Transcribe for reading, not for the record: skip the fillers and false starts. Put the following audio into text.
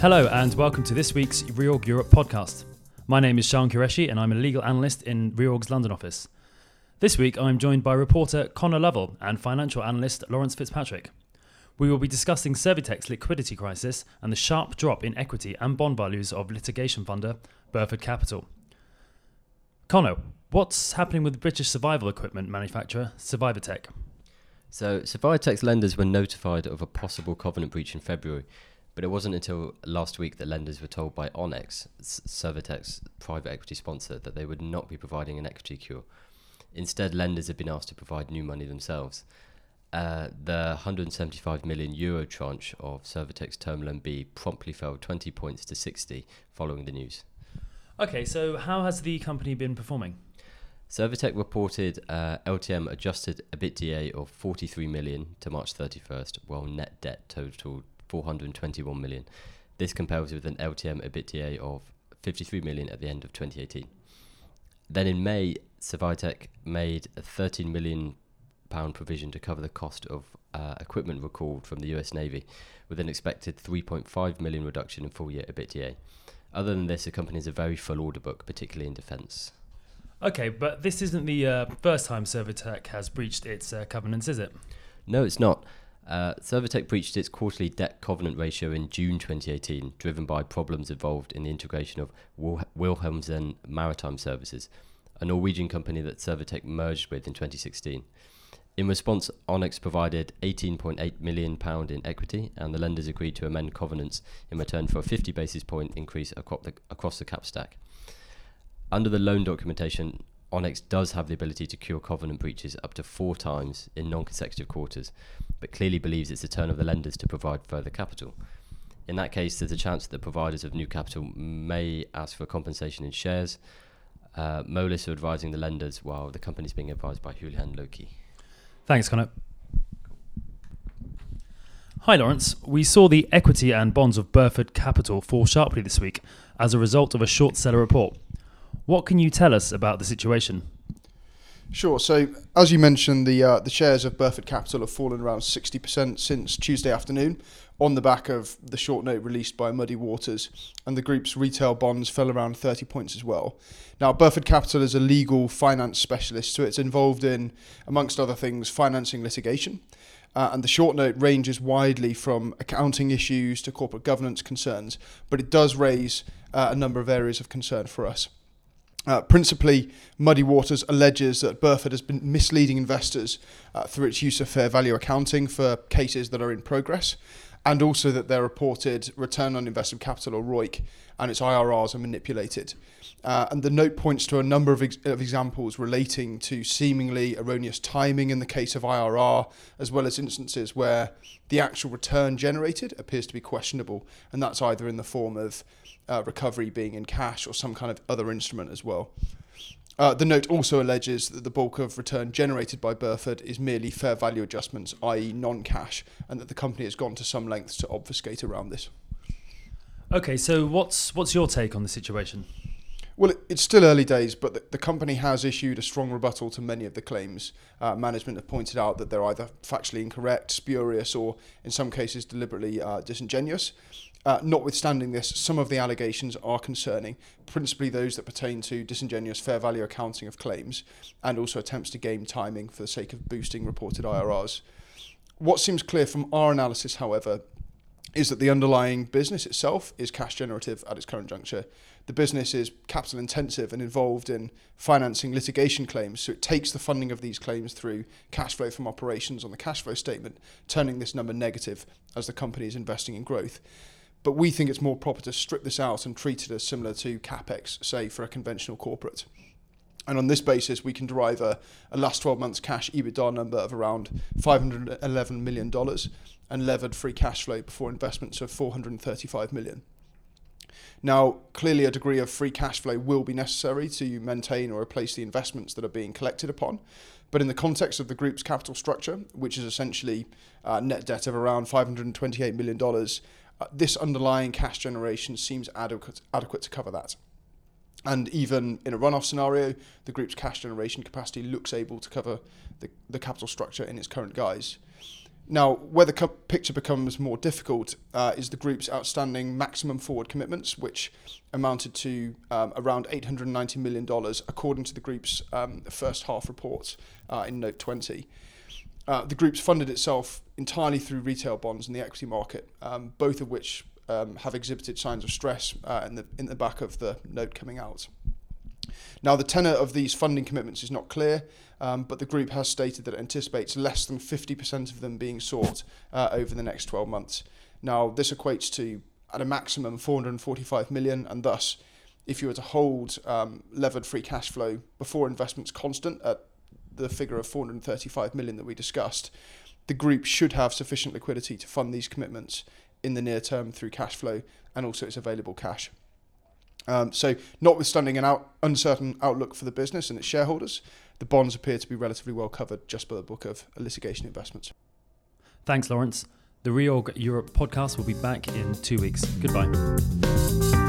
Hello and welcome to this week's REORG Europe podcast. My name is Sean Qureshi and I'm a legal analyst in REORG's London office. This week I'm joined by reporter Conor Lovell and financial analyst Lawrence Fitzpatrick. We will be discussing Survitec's liquidity crisis and the sharp drop in equity and bond values of litigation funder Burford Capital. Conor, what's happening with the British survival equipment manufacturer Survitec? So Survitec's lenders were notified of a possible covenant breach in February. But it wasn't until last week that lenders were told by Onyx, Survitec's private equity sponsor, that they would not be providing an equity cure. Instead, lenders have been asked to provide new money themselves. The 175 million euro tranche of Survitec's Term Loan B promptly fell 20 points to 60 following the news. Okay, so how has the company been performing? Survitec reported LTM adjusted EBITDA of 43 million to March 31st, while net debt totaled 421 million. This compares with an LTM EBITDA of 53 million at the end of 2018. Then in May, Survitec made a 13 million pound provision to cover the cost of equipment recalled from the US Navy, with an expected 3.5 million reduction in full year EBITDA. Other than this, the company has a very full order book, particularly in defence. Okay, but this isn't the first time Survitec has breached its covenants, is it? No, it's not. Survitec breached its quarterly debt covenant ratio in June 2018, driven by problems involved in the integration of Wilhelmsen Maritime Services, a Norwegian company that Survitec merged with in 2016. In response, Onyx provided £18.8 million in equity, and the lenders agreed to amend covenants in return for a 50 basis point increase across the cap stack. Under the loan documentation, Onyx does have the ability to cure covenant breaches up to 4 times in non-consecutive quarters, but clearly believes it's the turn of the lenders to provide further capital. In that case, there's a chance that providers of new capital may ask for compensation in shares. Molis are advising the lenders while the company's being advised by Julian Lokey. Thanks, Conor. Hi, Lawrence. We saw the equity and bonds of Burford Capital fall sharply this week as a result of a short seller report. What can you tell us about the situation? Sure. So, as you mentioned, the shares of Burford Capital have fallen around 60% since Tuesday afternoon on the back of the short note released by Muddy Waters, and the group's retail bonds fell around 30 points as well. Now, Burford Capital is a legal finance specialist, so it's involved in, amongst other things, financing litigation. And the short note ranges widely from accounting issues to corporate governance concerns, but it does raise a number of areas of concern for us. Principally, Muddy Waters alleges that Burford has been misleading investors through its use of fair value accounting for cases that are in progress, and also that their reported return on invested capital, or ROIC, and its IRRs are manipulated. And the note points to a number of examples relating to seemingly erroneous timing in the case of IRR, as well as instances where the actual return generated appears to be questionable, and that's either in the form of recovery being in cash or some kind of other instrument as well. The note also alleges that the bulk of return generated by Burford is merely fair value adjustments, i.e. non-cash, and that the company has gone to some lengths to obfuscate around this. Okay, so what's your take on the situation? Well, it's still early days, but the company has issued a strong rebuttal to many of the claims. Management have pointed out that they're either factually incorrect, spurious, or in some cases deliberately disingenuous. Notwithstanding this, some of the allegations are concerning, principally those that pertain to disingenuous fair value accounting of claims and also attempts to game timing for the sake of boosting reported IRRs. What seems clear from our analysis, however, is that the underlying business itself is cash generative at its current juncture. The business is capital intensive and involved in financing litigation claims, so it takes the funding of these claims through cash flow from operations on the cash flow statement, turning this number negative as the company is investing in growth. But we think it's more proper to strip this out and treat it as similar to CapEx, say, for a conventional corporate. And on this basis, we can derive a last 12 months cash EBITDA number of around $511 million and levered free cash flow before investments of $435 million. Now, clearly a degree of free cash flow will be necessary to maintain or replace the investments that are being collected upon. But in the context of the group's capital structure, which is essentially net debt of around $528 million, this underlying cash generation seems adequate to cover that. And even in a run-off scenario, the group's cash generation capacity looks able to cover the capital structure in its current guise. Now, where the picture becomes more difficult is the group's outstanding maximum forward commitments, which amounted to around $890 million, according to the group's first half report in Note 20. The group's funded itself entirely through retail bonds in the equity market, both of which have exhibited signs of stress in the back of the note coming out. Now, the tenor of these funding commitments is not clear, but the group has stated that it anticipates less than 50% of them being sought over the next 12 months. Now, this equates to, at a maximum, $445 million, and thus, if you were to hold levered free cash flow before investments constant at the figure of $435 million that we discussed, the group should have sufficient liquidity to fund these commitments in the near term through cash flow and also its available cash. So notwithstanding an uncertain outlook for the business and its shareholders, the bonds appear to be relatively well covered just by the book of litigation investments. Thanks, Lawrence. The Reorg Europe podcast will be back in 2 weeks. Goodbye.